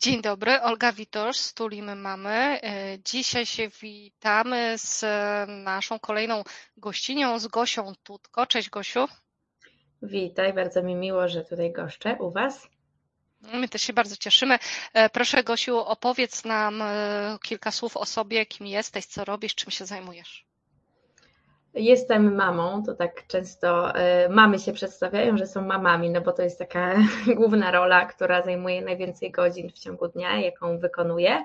Dzień dobry, Olga Witosz z Tulimy Mamy. Dzisiaj się witamy z naszą kolejną gościnią, z Gosią Tutko. Cześć Gosiu. Witaj, bardzo mi miło, że tutaj goszczę u Was. My też się bardzo cieszymy. Proszę Gosiu, opowiedz nam kilka słów o sobie, kim jesteś, co robisz, czym się zajmujesz. Jestem mamą, to tak często mamy się przedstawiają, że są mamami, no bo to jest taka główna rola, która zajmuje najwięcej godzin w ciągu dnia, jaką wykonuję.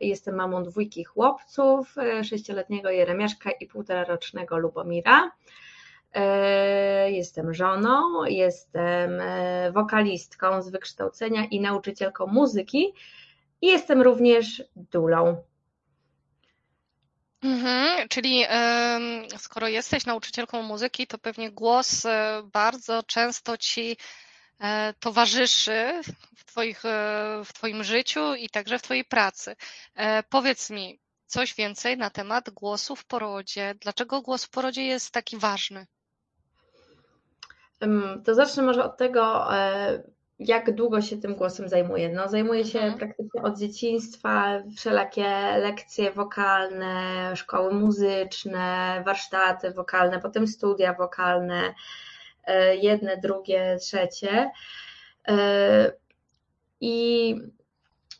Jestem mamą dwójki chłopców, 6-letniego Jeremiaszka i 1,5-rocznego Lubomira. Jestem żoną, jestem wokalistką z wykształcenia i nauczycielką muzyki i jestem również dulą. Czyli skoro jesteś nauczycielką muzyki, to pewnie głos bardzo często Ci towarzyszy w Twoim życiu i także w Twojej pracy. Powiedz mi coś więcej na temat głosu w porodzie. Dlaczego głos w porodzie jest taki ważny? To zacznę może od tego, jak długo się tym głosem zajmuję. No, zajmuję się praktycznie od dzieciństwa, wszelakie lekcje wokalne, szkoły muzyczne, warsztaty wokalne, potem studia wokalne, jedne, drugie, trzecie. I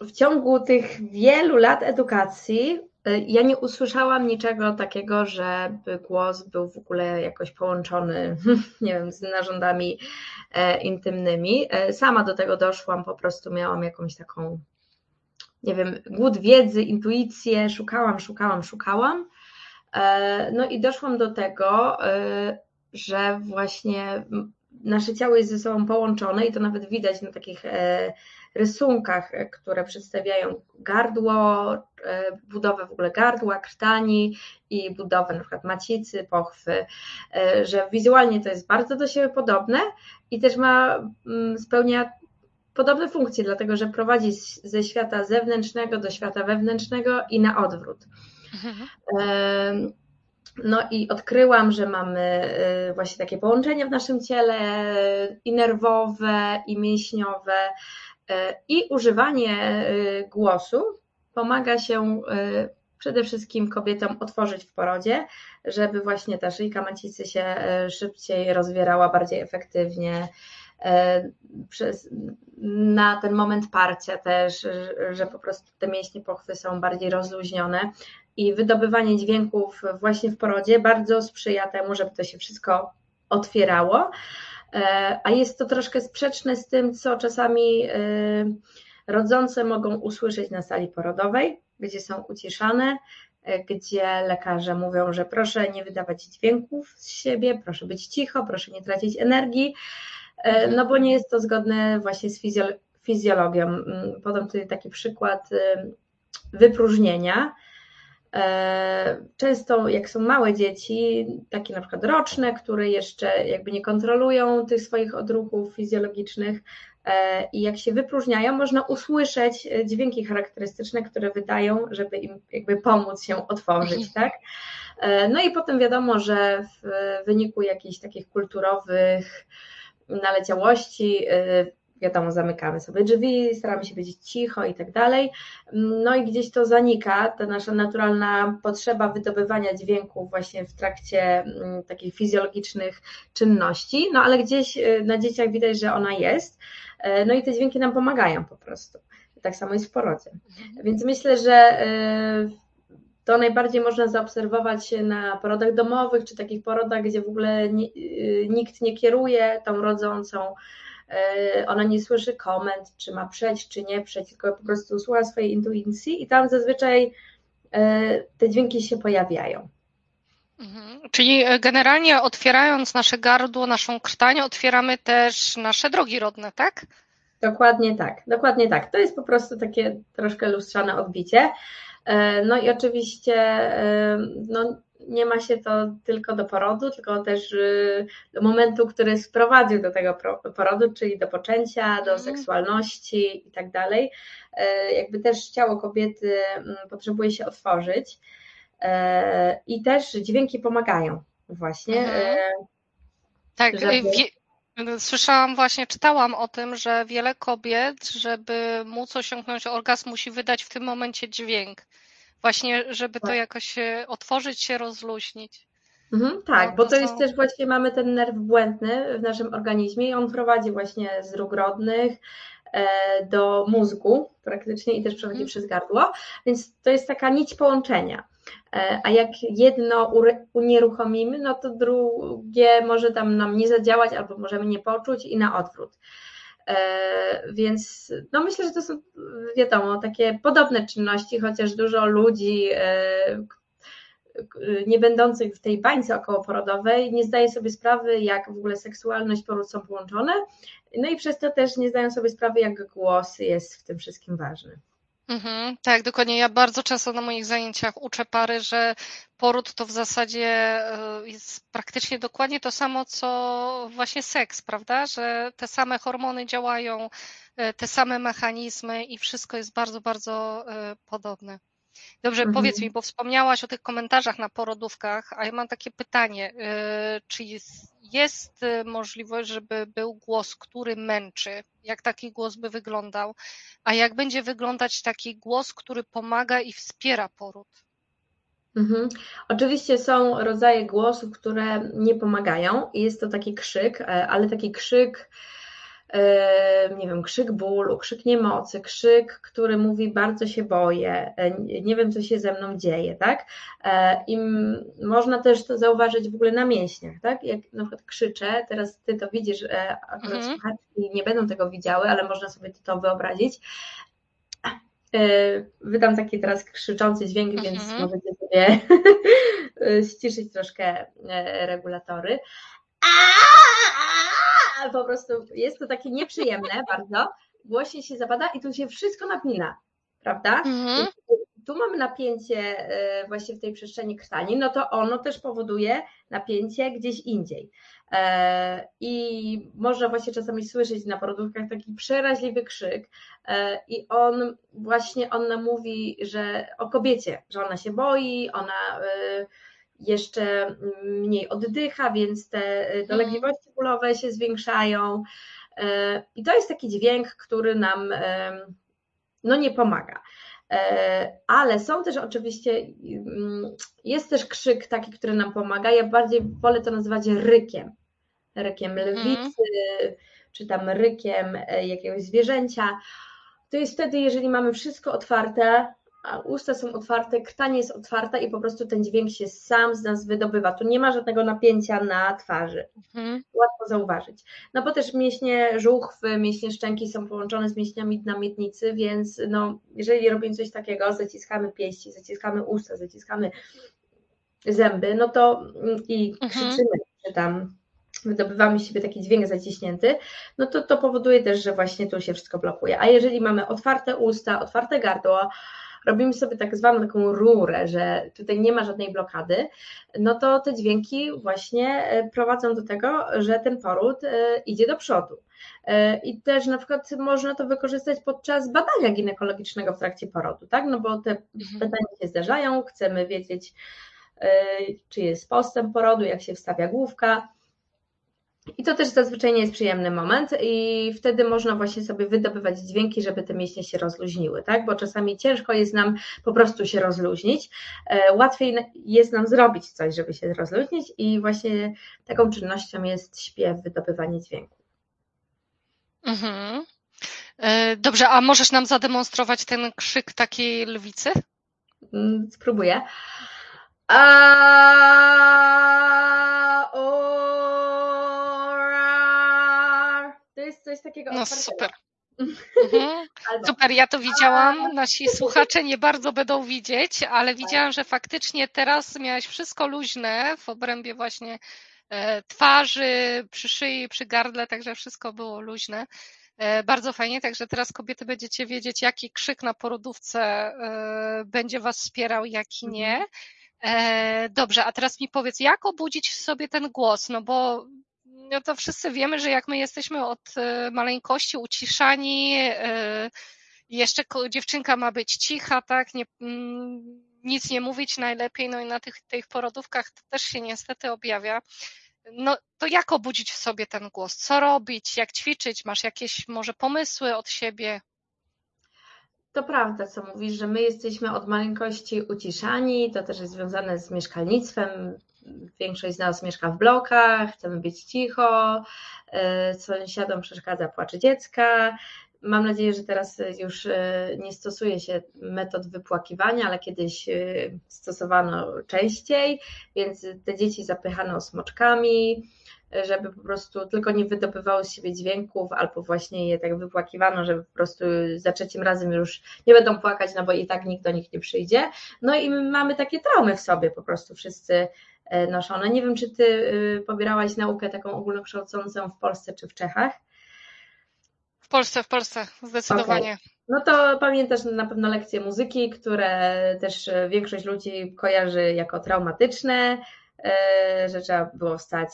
w ciągu tych wielu lat edukacji ja nie usłyszałam niczego takiego, żeby głos był w ogóle jakoś połączony, nie wiem, z narządami intymnymi. Sama do tego doszłam, po prostu miałam jakąś taką, nie wiem, głód wiedzy, intuicję, szukałam. No i doszłam do tego, że właśnie nasze ciało jest ze sobą połączone i to nawet widać na takich rysunkach, które przedstawiają gardło, budowę w ogóle gardła, krtani i budowę na przykład macicy, pochwy, że wizualnie to jest bardzo do siebie podobne i też spełnia podobne funkcje, dlatego że prowadzi ze świata zewnętrznego do świata wewnętrznego i na odwrót. No i odkryłam, że mamy właśnie takie połączenia w naszym ciele i nerwowe, i mięśniowe, i używanie głosu pomaga się przede wszystkim kobietom otworzyć w porodzie, żeby właśnie ta szyjka macicy się szybciej rozwierała, bardziej efektywnie. Na ten moment parcia też, że po prostu te mięśnie pochwy są bardziej rozluźnione i wydobywanie dźwięków właśnie w porodzie bardzo sprzyja temu, żeby to się wszystko otwierało, a jest to troszkę sprzeczne z tym, co czasami rodzące mogą usłyszeć na sali porodowej, gdzie są uciszane, gdzie lekarze mówią, że proszę nie wydawać dźwięków z siebie, proszę być cicho, proszę nie tracić energii, no bo nie jest to zgodne właśnie z fizjologią. Podam tutaj taki przykład wypróżnienia. Często jak są małe dzieci, takie na przykład roczne, które jeszcze jakby nie kontrolują tych swoich odruchów fizjologicznych i jak się wypróżniają, można usłyszeć dźwięki charakterystyczne, które wydają, żeby im jakby pomóc się otworzyć, tak? No i potem wiadomo, że w wyniku jakichś takich kulturowych naleciałości, wiadomo, zamykamy sobie drzwi, staramy się być cicho i tak dalej. No i gdzieś to zanika, ta nasza naturalna potrzeba wydobywania dźwięków właśnie w trakcie takich fizjologicznych czynności, no ale gdzieś na dzieciach widać, że ona jest, no i te dźwięki nam pomagają po prostu. Tak samo jest w porodzie. Więc myślę, że to najbardziej można zaobserwować na porodach domowych, czy takich porodach, gdzie w ogóle nikt nie kieruje tą rodzącą, ona nie słyszy komend, czy ma przeć, czy nie przeć, tylko po prostu słucha swojej intuicji i tam zazwyczaj te dźwięki się pojawiają. Czyli generalnie otwierając nasze gardło, naszą krtań, otwieramy też nasze drogi rodne, tak? Dokładnie tak, dokładnie tak. To jest po prostu takie troszkę lustrzane odbicie. No i oczywiście no, nie ma się to tylko do porodu, tylko też do momentu, który sprowadził do tego porodu, czyli do poczęcia, do seksualności i tak dalej. Jakby też ciało kobiety potrzebuje się otworzyć i też dźwięki pomagają właśnie. Tak, żeby... Słyszałam właśnie, czytałam o tym, że wiele kobiet, żeby móc osiągnąć orgazm, musi wydać w tym momencie dźwięk. Właśnie, żeby to jakoś otworzyć się, rozluźnić. Tak, bo to jest też właśnie, mamy ten nerw błędny w naszym organizmie i on prowadzi właśnie z róg rodnych do mózgu praktycznie i też przechodzi przez gardło, więc to jest taka nić połączenia. A jak jedno unieruchomimy, no to drugie może tam nam nie zadziałać albo możemy nie poczuć i na odwrót. Więc no myślę, że to są, wiadomo, takie podobne czynności, chociaż dużo ludzi nie będących w tej bańce okołoporodowej nie zdaje sobie sprawy, jak w ogóle seksualność, poród są połączone, no i przez to też nie zdają sobie sprawy, jak głos jest w tym wszystkim ważny. Tak, dokładnie. Ja bardzo często na moich zajęciach uczę pary, że poród to w zasadzie jest praktycznie dokładnie to samo, co właśnie seks, prawda? Że te same hormony działają, te same mechanizmy i wszystko jest bardzo, bardzo podobne. Dobrze, powiedz mi, bo wspomniałaś o tych komentarzach na porodówkach, a ja mam takie pytanie, czy jest możliwość, żeby był głos, który męczy? Jak taki głos by wyglądał? A jak będzie wyglądać taki głos, który pomaga i wspiera poród? Oczywiście są rodzaje głosów, które nie pomagają i jest to taki krzyk, ale taki krzyk, nie wiem, krzyk bólu, krzyk niemocy, krzyk, który mówi bardzo się boję, nie wiem, co się ze mną dzieje, tak? I można też to zauważyć w ogóle na mięśniach, tak? Jak na przykład krzyczę, teraz ty to widzisz, akurat słuchaczki nie będą tego widziały, ale można sobie to wyobrazić. Wydam taki teraz krzyczący dźwięk, więc możecie sobie ściszyć troszkę regulatory. Po prostu jest to takie nieprzyjemne bardzo, głośniej się zapada i tu się wszystko napina, prawda? Tu mamy napięcie właśnie w tej przestrzeni krtani, no to ono też powoduje napięcie gdzieś indziej. I można właśnie czasami słyszeć na porodówkach taki przeraźliwy krzyk i on właśnie, ona mówi, że o kobiecie, że ona się boi, ona jeszcze mniej oddycha, więc te dolegliwości bólowe się zwiększają i to jest taki dźwięk, który nam no nie pomaga. Ale są też oczywiście, jest też krzyk taki, który nam pomaga, ja bardziej wolę to nazywać rykiem, rykiem lwicy, czy tam rykiem jakiegoś zwierzęcia. To jest wtedy, jeżeli mamy wszystko otwarte, a usta są otwarte, krtanie jest otwarta i po prostu ten dźwięk się sam z nas wydobywa. Tu nie ma żadnego napięcia na twarzy. Łatwo zauważyć. No bo też mięśnie żuchwy, mięśnie szczęki są połączone z mięśniami dna miednicy, więc no, jeżeli robimy coś takiego, zaciskamy pięści, zaciskamy usta, zaciskamy zęby, no to i krzyczymy, czy tam wydobywamy z siebie taki dźwięk zaciśnięty, no to to powoduje też, że właśnie tu się wszystko blokuje. A jeżeli mamy otwarte usta, otwarte gardło, robimy sobie tak zwaną taką rurę, że tutaj nie ma żadnej blokady, no to te dźwięki właśnie prowadzą do tego, że ten poród idzie do przodu. I też na przykład można to wykorzystać podczas badania ginekologicznego w trakcie porodu, tak? No bo te badania się zdarzają, chcemy wiedzieć, czy jest postęp porodu, jak się wstawia główka. I to też zazwyczaj nie jest przyjemny moment i wtedy można właśnie sobie wydobywać dźwięki, żeby te mięśnie się rozluźniły, tak? Bo czasami ciężko jest nam po prostu się rozluźnić, łatwiej jest nam zrobić coś, żeby się rozluźnić i właśnie taką czynnością jest śpiew, wydobywanie dźwięku. Dobrze, a możesz nam zademonstrować ten krzyk takiej lwicy? Spróbuję. Coś takiego. No super. Super, ja to widziałam. Nasi słuchacze nie bardzo będą widzieć, ale widziałam, że faktycznie teraz miałaś wszystko luźne w obrębie właśnie twarzy, przy szyi, przy gardle, także wszystko było luźne. Bardzo fajnie, także teraz kobiety będziecie wiedzieć, jaki krzyk na porodówce będzie was wspierał, jaki nie. Dobrze, a teraz mi powiedz, jak obudzić w sobie ten głos, no bo no to wszyscy wiemy, że jak my jesteśmy od maleńkości uciszani, jeszcze dziewczynka ma być cicha, tak, nic nie mówić najlepiej, no i na tych porodówkach to też się niestety objawia. no to jak obudzić w sobie ten głos? Co robić? Jak ćwiczyć? Masz jakieś może pomysły od siebie? To prawda, co mówisz, że my jesteśmy od maleńkości uciszani, to też jest związane z mieszkalnictwem. Większość z nas mieszka w blokach, chcemy być cicho, sąsiadom przeszkadza płacz dziecka. Mam nadzieję, że teraz już nie stosuje się metod wypłakiwania, ale kiedyś stosowano częściej, więc te dzieci zapychano smoczkami, żeby po prostu tylko nie wydobywały z siebie dźwięków, albo właśnie je tak wypłakiwano, żeby po prostu za trzecim razem już nie będą płakać, no bo i tak nikt do nich nie przyjdzie. No i my mamy takie traumy w sobie po prostu wszyscy noszone. Nie wiem, czy ty pobierałaś naukę taką ogólnokształcącą w Polsce czy w Czechach? W Polsce, zdecydowanie. Okay. No to pamiętasz na pewno lekcje muzyki, które też większość ludzi kojarzy jako traumatyczne, że trzeba było wstać,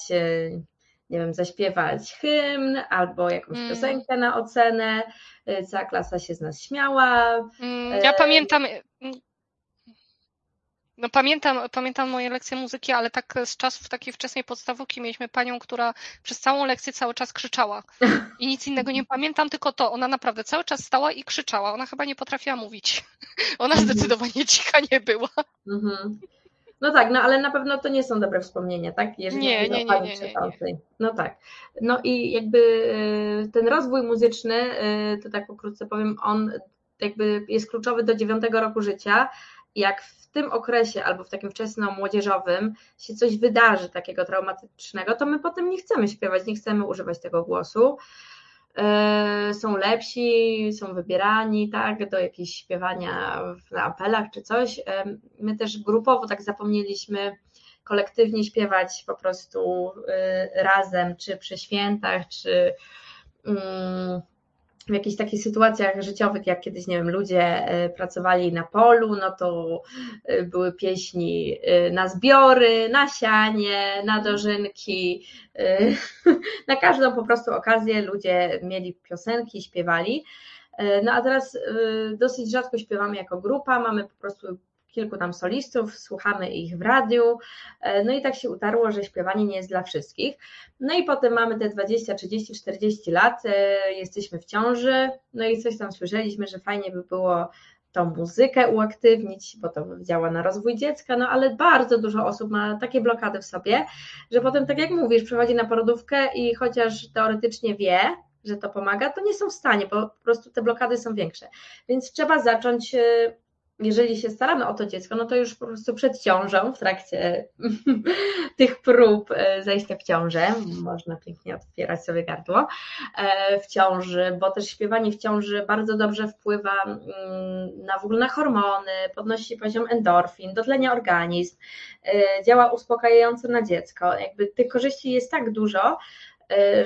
nie wiem, zaśpiewać hymn albo jakąś piosenkę na ocenę, cała klasa się z nas śmiała. Ja pamiętam... No pamiętam moje lekcje muzyki, ale tak z czasów takiej wczesnej podstawówki mieliśmy panią, która przez całą lekcję cały czas krzyczała i nic innego nie pamiętam, tylko to, ona naprawdę cały czas stała i krzyczała, ona chyba nie potrafiła mówić, ona zdecydowanie cicha nie była. No tak, no ale na pewno to nie są dobre wspomnienia, tak? Jeżeli nie. No tak, no i jakby ten rozwój muzyczny, to tak pokrótce powiem, on jakby jest kluczowy do 9 roku życia. Jak w tym okresie albo w takim wczesno-młodzieżowym się coś wydarzy takiego traumatycznego, to my potem nie chcemy śpiewać, nie chcemy używać tego głosu. Są lepsi, są wybierani, tak, do jakichś śpiewania na apelach czy coś. My też grupowo tak zapomnieliśmy kolektywnie śpiewać po prostu razem, czy przy świętach, czy... w jakichś takich sytuacjach życiowych, jak kiedyś, nie wiem, ludzie pracowali na polu, no to były pieśni na zbiory, na sianie, na dożynki, na każdą po prostu okazję ludzie mieli piosenki, śpiewali. No a teraz dosyć rzadko śpiewamy jako grupa, mamy po prostu kilku tam solistów, słuchamy ich w radiu, no i tak się utarło, że śpiewanie nie jest dla wszystkich. No i potem mamy te 20, 30, 40 lat, jesteśmy w ciąży, no i coś tam słyszeliśmy, że fajnie by było tą muzykę uaktywnić, bo to działa na rozwój dziecka, no ale bardzo dużo osób ma takie blokady w sobie, że potem, tak jak mówisz, przychodzi na porodówkę i chociaż teoretycznie wie, że to pomaga, to nie są w stanie, bo po prostu te blokady są większe. Więc trzeba zacząć... Jeżeli się staramy o to dziecko, no to już po prostu przed ciążą, w trakcie tych prób zajścia w ciążę, można pięknie otwierać sobie gardło, w ciąży, bo też śpiewanie w ciąży bardzo dobrze wpływa na w ogóle na hormony, podnosi poziom endorfin, dotlenia organizm, działa uspokajająco na dziecko. Jakby tych korzyści jest tak dużo,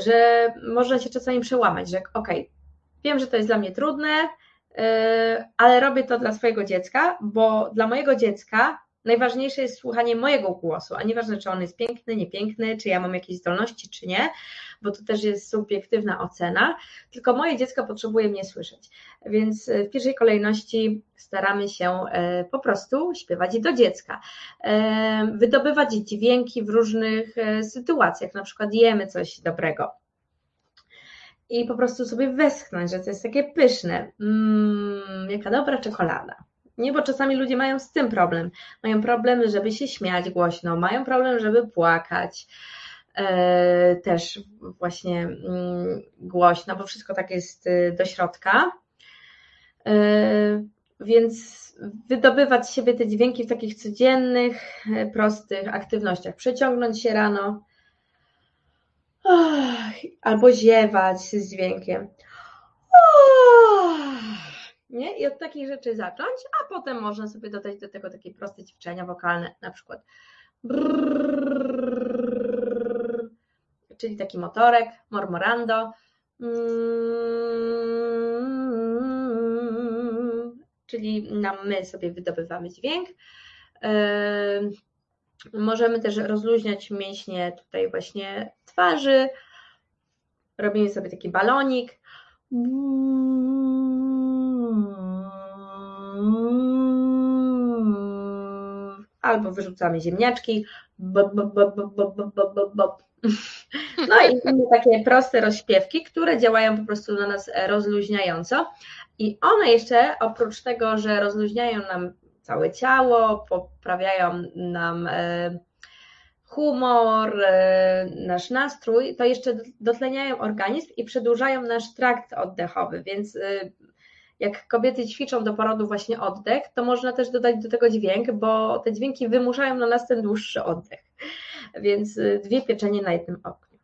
że można się czasami przełamać, że okej, wiem, że to jest dla mnie trudne, ale robię to dla swojego dziecka, bo dla mojego dziecka najważniejsze jest słuchanie mojego głosu, a nieważne, czy on jest piękny, niepiękny, czy ja mam jakieś zdolności, czy nie, bo to też jest subiektywna ocena, tylko moje dziecko potrzebuje mnie słyszeć, więc w pierwszej kolejności staramy się po prostu śpiewać do dziecka, wydobywać dźwięki w różnych sytuacjach, na przykład jemy coś dobrego, i po prostu sobie westchnąć, że to jest takie pyszne. Jaka dobra czekolada. Nie, bo czasami ludzie mają z tym problem. Mają problem, żeby się śmiać głośno, mają problem, żeby płakać też właśnie głośno, bo wszystko tak jest do środka. Więc wydobywać z siebie te dźwięki w takich codziennych, prostych aktywnościach. Przeciągnąć się rano, albo ziewać z dźwiękiem. Nie? I od takich rzeczy zacząć, a potem można sobie dodać do tego takie proste ćwiczenia wokalne, na przykład czyli taki motorek, mormorando, czyli my sobie wydobywamy dźwięk. Możemy też rozluźniać mięśnie tutaj właśnie twarzy, robimy sobie taki balonik, albo wyrzucamy ziemniaczki, no i inne takie proste rozśpiewki, które działają po prostu na nas rozluźniająco i one jeszcze oprócz tego, że rozluźniają nam całe ciało, poprawiają nam humor, nasz nastrój, to jeszcze dotleniają organizm i przedłużają nasz trakt oddechowy, więc jak kobiety ćwiczą do porodu właśnie oddech, to można też dodać do tego dźwięk, bo te dźwięki wymuszają na nas ten dłuższy oddech. Więc dwie pieczenie na jednym oknie.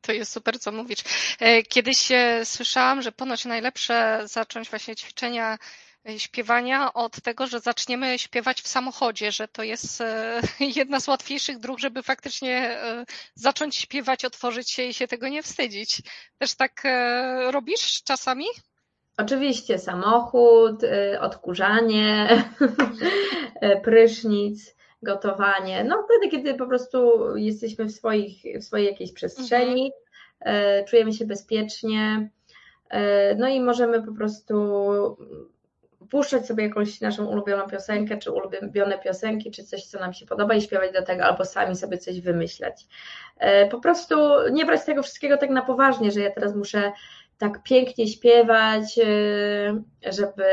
To jest super, co mówisz. Kiedyś słyszałam, że ponoć najlepsze zacząć właśnie ćwiczenia śpiewania od tego, że zaczniemy śpiewać w samochodzie, że to jest jedna z łatwiejszych dróg, żeby faktycznie zacząć śpiewać, otworzyć się i się tego nie wstydzić. Też tak robisz czasami? Oczywiście samochód, odkurzanie, prysznic, gotowanie. No wtedy, kiedy po prostu jesteśmy w swojej jakiejś przestrzeni, czujemy się bezpiecznie, no i możemy po prostu puszczać sobie jakąś naszą ulubioną piosenkę, czy ulubione piosenki, czy coś, co nam się podoba i śpiewać do tego, albo sami sobie coś wymyślać. Po prostu nie brać tego wszystkiego tak na poważnie, że ja teraz muszę tak pięknie śpiewać, żeby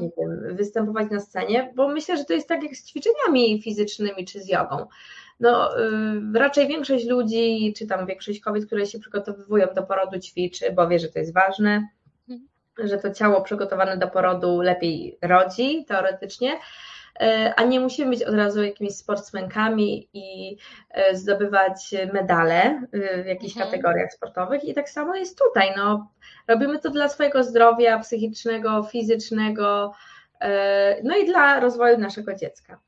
nie wiem, występować na scenie, bo myślę, że to jest tak jak z ćwiczeniami fizycznymi, czy z jogą. No, raczej większość ludzi, czy tam większość kobiet, które się przygotowują do porodu, ćwiczy, bo wie, że to jest ważne, że to ciało przygotowane do porodu lepiej rodzi teoretycznie, a nie musimy być od razu jakimiś sportsmenkami i zdobywać medale w jakichś kategoriach sportowych i tak samo jest tutaj, no, robimy to dla swojego zdrowia psychicznego, fizycznego, no i dla rozwoju naszego dziecka.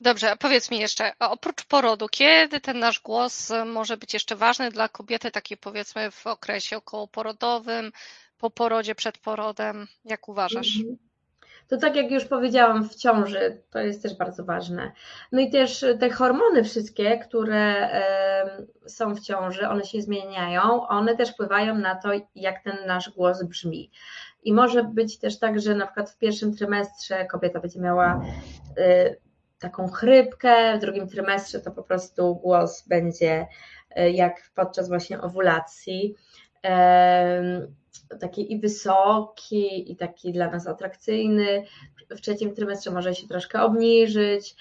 Dobrze, a powiedz mi jeszcze, oprócz porodu, kiedy ten nasz głos może być jeszcze ważny dla kobiety, takiej powiedzmy w okresie okołoporodowym, po porodzie, przed porodem, jak uważasz? To tak jak już powiedziałam, w ciąży to jest też bardzo ważne. No i też te hormony wszystkie, które są w ciąży, one się zmieniają, one też wpływają na to, jak ten nasz głos brzmi. I może być też tak, że na przykład w pierwszym trymestrze kobieta będzie miała taką chrypkę, w drugim trymestrze to po prostu głos będzie jak podczas właśnie owulacji, taki i wysoki, i taki dla nas atrakcyjny. W trzecim trymestrze może się troszkę obniżyć.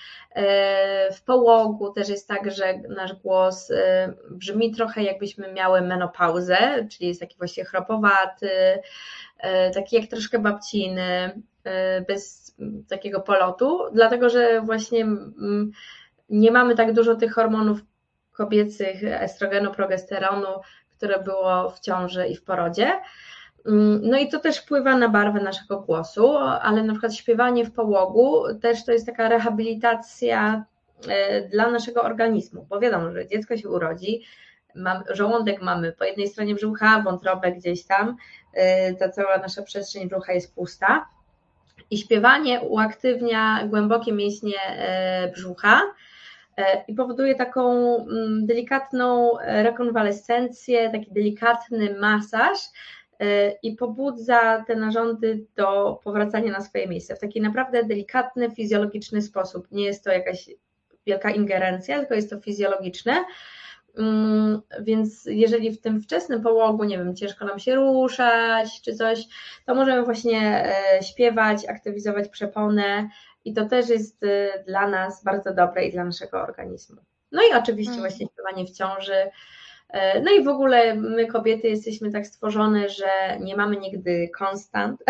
W połogu też jest tak, że nasz głos brzmi trochę jakbyśmy miały menopauzę, czyli jest taki właśnie chropowaty, taki jak troszkę babciny, bez takiego polotu, dlatego że właśnie nie mamy tak dużo tych hormonów kobiecych, estrogenu, progesteronu, które było w ciąży i w porodzie. No i to też wpływa na barwę naszego głosu, ale na przykład śpiewanie w połogu też to jest taka rehabilitacja dla naszego organizmu, bo wiadomo, że dziecko się urodzi, żołądek mamy po jednej stronie brzucha, wątrobę gdzieś tam, ta cała nasza przestrzeń brzucha jest pusta i śpiewanie uaktywnia głębokie mięśnie brzucha, i powoduje taką delikatną rekonwalescencję, taki delikatny masaż i pobudza te narządy do powracania na swoje miejsce w taki naprawdę delikatny, fizjologiczny sposób. Nie jest to jakaś wielka ingerencja, tylko jest to fizjologiczne, więc jeżeli w tym wczesnym połogu, nie wiem, ciężko nam się ruszać czy coś, to możemy właśnie śpiewać, aktywizować przeponę, i to też jest dla nas bardzo dobre i dla naszego organizmu. No i oczywiście właśnie śpiewanie w ciąży. No i w ogóle my kobiety jesteśmy tak stworzone, że nie mamy nigdy konstant.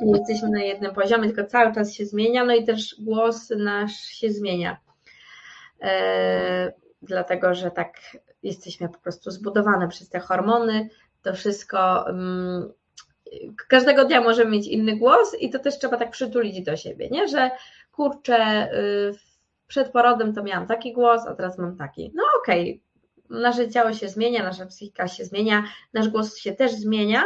Nie jesteśmy na jednym poziomie, tylko cały czas się zmienia. No i też głos nasz się zmienia. Dlatego, że tak jesteśmy po prostu zbudowane przez te hormony. To wszystko... Każdego dnia możemy mieć inny głos i to też trzeba tak przytulić do siebie, nie? Że kurczę, przed porodem to miałam taki głos, a teraz mam taki. No okej, nasze ciało się zmienia, nasza psychika się zmienia, nasz głos się też zmienia,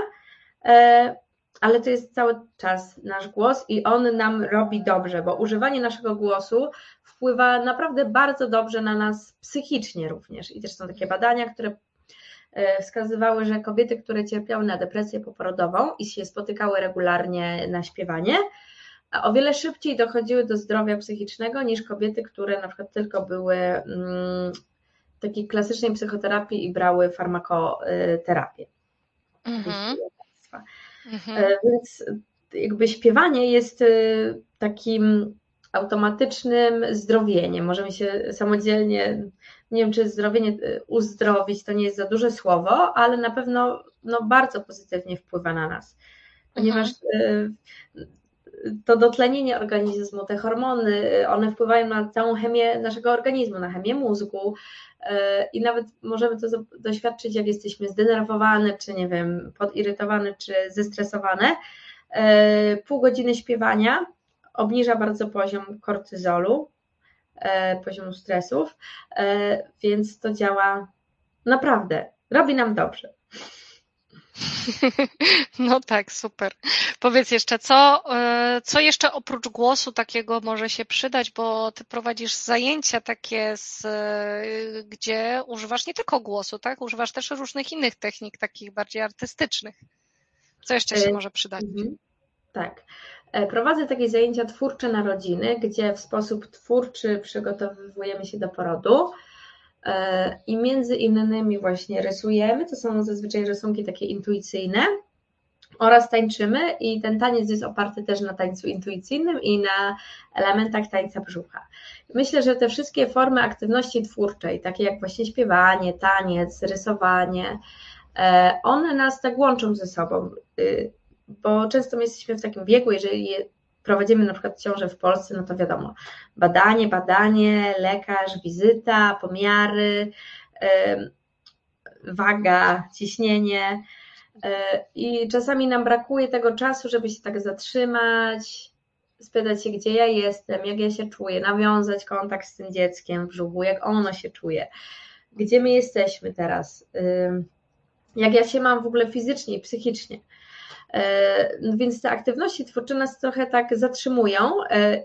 ale to jest cały czas nasz głos i on nam robi dobrze, bo używanie naszego głosu wpływa naprawdę bardzo dobrze na nas psychicznie również. I też są takie badania, które wskazywały, że kobiety, które cierpiały na depresję poporodową i się spotykały regularnie na śpiewanie, o wiele szybciej dochodziły do zdrowia psychicznego niż kobiety, które na przykład tylko były w takiej klasycznej psychoterapii i brały farmakoterapię. Mhm. Więc jakby śpiewanie jest takim automatycznym zdrowieniem. Możemy się samodzielnie, nie wiem czy zdrowienie, uzdrowić, to nie jest za duże słowo, ale na pewno bardzo pozytywnie wpływa na nas, ponieważ to dotlenienie organizmu, te hormony, one wpływają na całą chemię naszego organizmu, na chemię mózgu i nawet możemy to doświadczyć, jak jesteśmy zdenerwowane, czy nie wiem, podirytowane, czy zestresowane. Pół godziny śpiewania obniża bardzo poziom kortyzolu, poziom stresów, więc to działa naprawdę, robi nam dobrze. No tak, super. Powiedz jeszcze, co jeszcze oprócz głosu takiego może się przydać, bo ty prowadzisz zajęcia takie, gdzie używasz nie tylko głosu, tak? Używasz też różnych innych technik, takich bardziej artystycznych. Co jeszcze się może przydać? Tak. Prowadzę takie zajęcia twórcze na rodziny, gdzie w sposób twórczy przygotowujemy się do porodu. I między innymi właśnie rysujemy, to są zazwyczaj rysunki takie intuicyjne, oraz tańczymy i ten taniec jest oparty też na tańcu intuicyjnym i na elementach tańca brzucha. Myślę, że te wszystkie formy aktywności twórczej, takie jak właśnie śpiewanie, taniec, rysowanie, one nas tak łączą ze sobą, bo często my jesteśmy w takim biegu, jeżeli prowadzimy na przykład ciążę w Polsce, no to wiadomo, badanie, lekarz, wizyta, pomiary, waga, ciśnienie i czasami nam brakuje tego czasu, żeby się tak zatrzymać, spytać się, gdzie ja jestem, jak ja się czuję, nawiązać kontakt z tym dzieckiem w brzuchu, jak ono się czuje, gdzie my jesteśmy teraz, jak ja się mam w ogóle fizycznie i psychicznie. Więc te aktywności twórcze nas trochę tak zatrzymują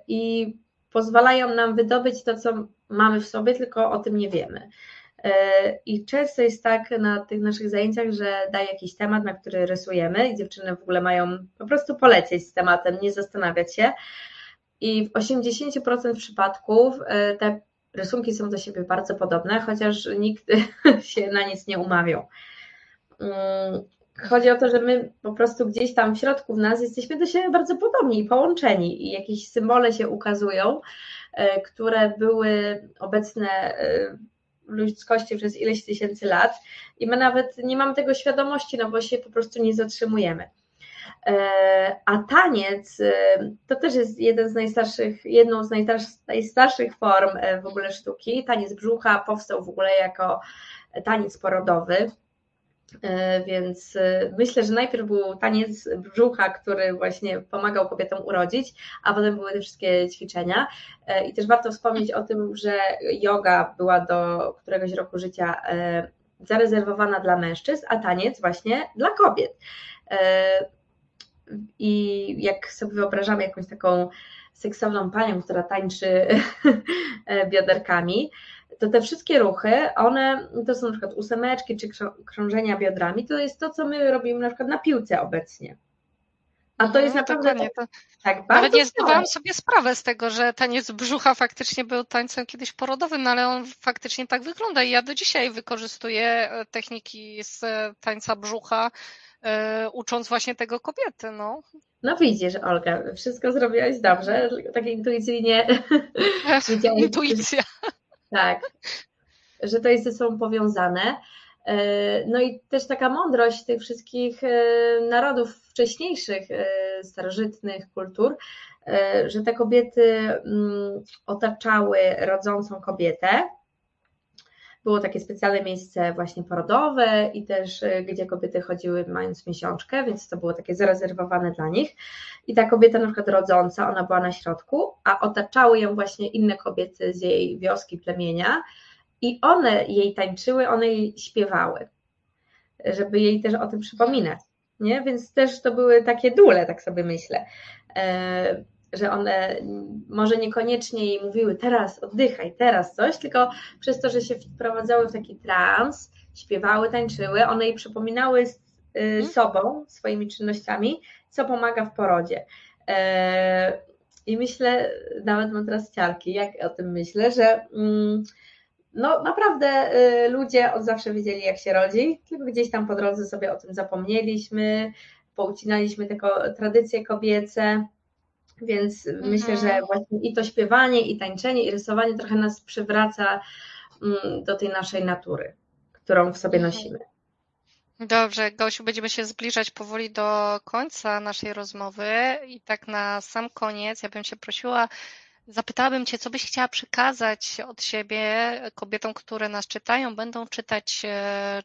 i pozwalają nam wydobyć to, co mamy w sobie, tylko o tym nie wiemy. I często jest tak na tych naszych zajęciach, że daję jakiś temat, na który rysujemy i dziewczyny w ogóle mają po prostu polecieć z tematem, nie zastanawiać się. I w 80% przypadków te rysunki są do siebie bardzo podobne, chociaż nikt się na nic nie umawiał. Chodzi o to, że my po prostu gdzieś tam w środku w nas jesteśmy do siebie bardzo podobni i połączeni i jakieś symbole się ukazują, które były obecne w ludzkości przez ileś tysięcy lat i my nawet nie mamy tego świadomości, no bo się po prostu nie zatrzymujemy. A taniec to też jest jedną z najstarszych form w ogóle sztuki. Taniec brzucha powstał w ogóle jako taniec porodowy. Więc myślę, że najpierw był taniec brzucha, który właśnie pomagał kobietom urodzić, a potem były te wszystkie ćwiczenia. I też warto wspomnieć o tym, że joga była do któregoś roku życia zarezerwowana dla mężczyzn, a taniec właśnie dla kobiet. I jak sobie wyobrażamy jakąś taką seksowną panią, która tańczy bioderkami, to te wszystkie ruchy, one to są na przykład ósemeczki czy krążenia biodrami, to jest to, co my robimy na przykład na piłce obecnie. A to jest naprawdę tak bardzo. Ale nie zdawałam sobie sprawy z tego, że taniec brzucha faktycznie był tańcem kiedyś porodowym, no ale on faktycznie tak wygląda i ja do dzisiaj wykorzystuję techniki z tańca brzucha, ucząc właśnie tego kobiety. No widzisz, Olga, wszystko zrobiłaś dobrze, tak intuicyjnie. Intuicja. Tak, że to jest ze sobą powiązane. No i też taka mądrość tych wszystkich narodów wcześniejszych, starożytnych kultur, że te kobiety otaczały rodzącą kobietę. Było takie specjalne miejsce właśnie porodowe i też gdzie kobiety chodziły mając miesiączkę, więc to było takie zarezerwowane dla nich. I ta kobieta na przykład rodząca, ona była na środku, a otaczały ją właśnie inne kobiety z jej wioski, plemienia i one jej tańczyły, one jej śpiewały, żeby jej też o tym przypominać. Nie? Więc też to były takie dule, tak sobie myślę, że one może niekoniecznie jej mówiły teraz oddychaj, teraz coś, tylko przez to, że się wprowadzały w taki trans, śpiewały, tańczyły, one jej przypominały sobą, swoimi czynnościami, co pomaga w porodzie. I myślę, nawet mam teraz ciarki, jak o tym myślę, że no naprawdę ludzie od zawsze wiedzieli, jak się rodzi, tylko gdzieś tam po drodze sobie o tym zapomnieliśmy, poucinaliśmy tylko tradycje kobiece, więc myślę, że właśnie i to śpiewanie, i tańczenie, i rysowanie trochę nas przywraca do tej naszej natury, którą w sobie nosimy. Dobrze, Gosiu, będziemy się zbliżać powoli do końca naszej rozmowy i tak na sam koniec ja bym Cię prosiła, zapytałabym Cię, co byś chciała przekazać od siebie kobietom, które nas czytają, będą czytać,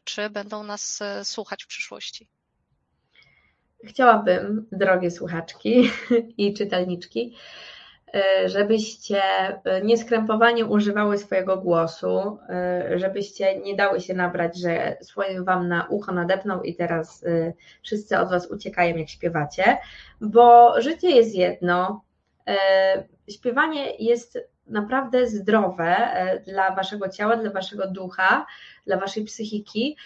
czy będą nas słuchać w przyszłości? Chciałabym, drogie słuchaczki i czytelniczki, żebyście nieskrępowanie używały swojego głosu, żebyście nie dały się nabrać, że słoń Wam na ucho nadepnął i teraz wszyscy od Was uciekają, jak śpiewacie, bo życie jest jedno, śpiewanie jest naprawdę zdrowe dla Waszego ciała, dla Waszego ducha, dla Waszej psychiki.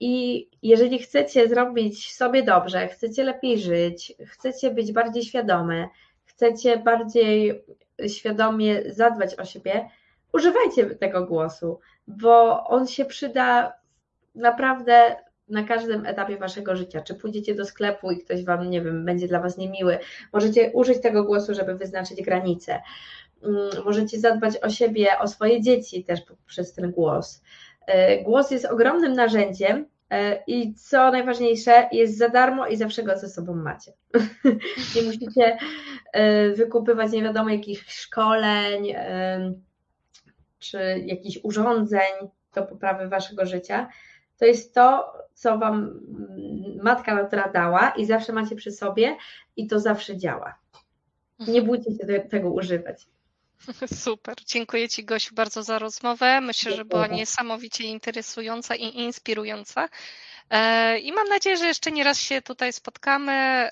I jeżeli chcecie zrobić sobie dobrze, chcecie lepiej żyć, chcecie być bardziej świadome, chcecie bardziej świadomie zadbać o siebie, używajcie tego głosu, bo on się przyda naprawdę na każdym etapie waszego życia. Czy pójdziecie do sklepu i ktoś wam, nie wiem, będzie dla was niemiły, możecie użyć tego głosu, żeby wyznaczyć granice. Możecie zadbać o siebie, o swoje dzieci też przez ten głos. Głos jest ogromnym narzędziem i co najważniejsze, jest za darmo i zawsze go ze sobą macie. Nie musicie wykupywać nie wiadomo jakich szkoleń czy jakichś urządzeń do poprawy waszego życia. To jest to, co wam matka natura dała i zawsze macie przy sobie i to zawsze działa. Nie bójcie się tego używać. Super, dziękuję Ci, Gosiu, bardzo za rozmowę. Myślę, że była niesamowicie interesująca i inspirująca. I mam nadzieję, że jeszcze nie raz się tutaj spotkamy.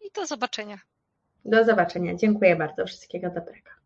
I do zobaczenia. Do zobaczenia, dziękuję bardzo, wszystkiego dobrego.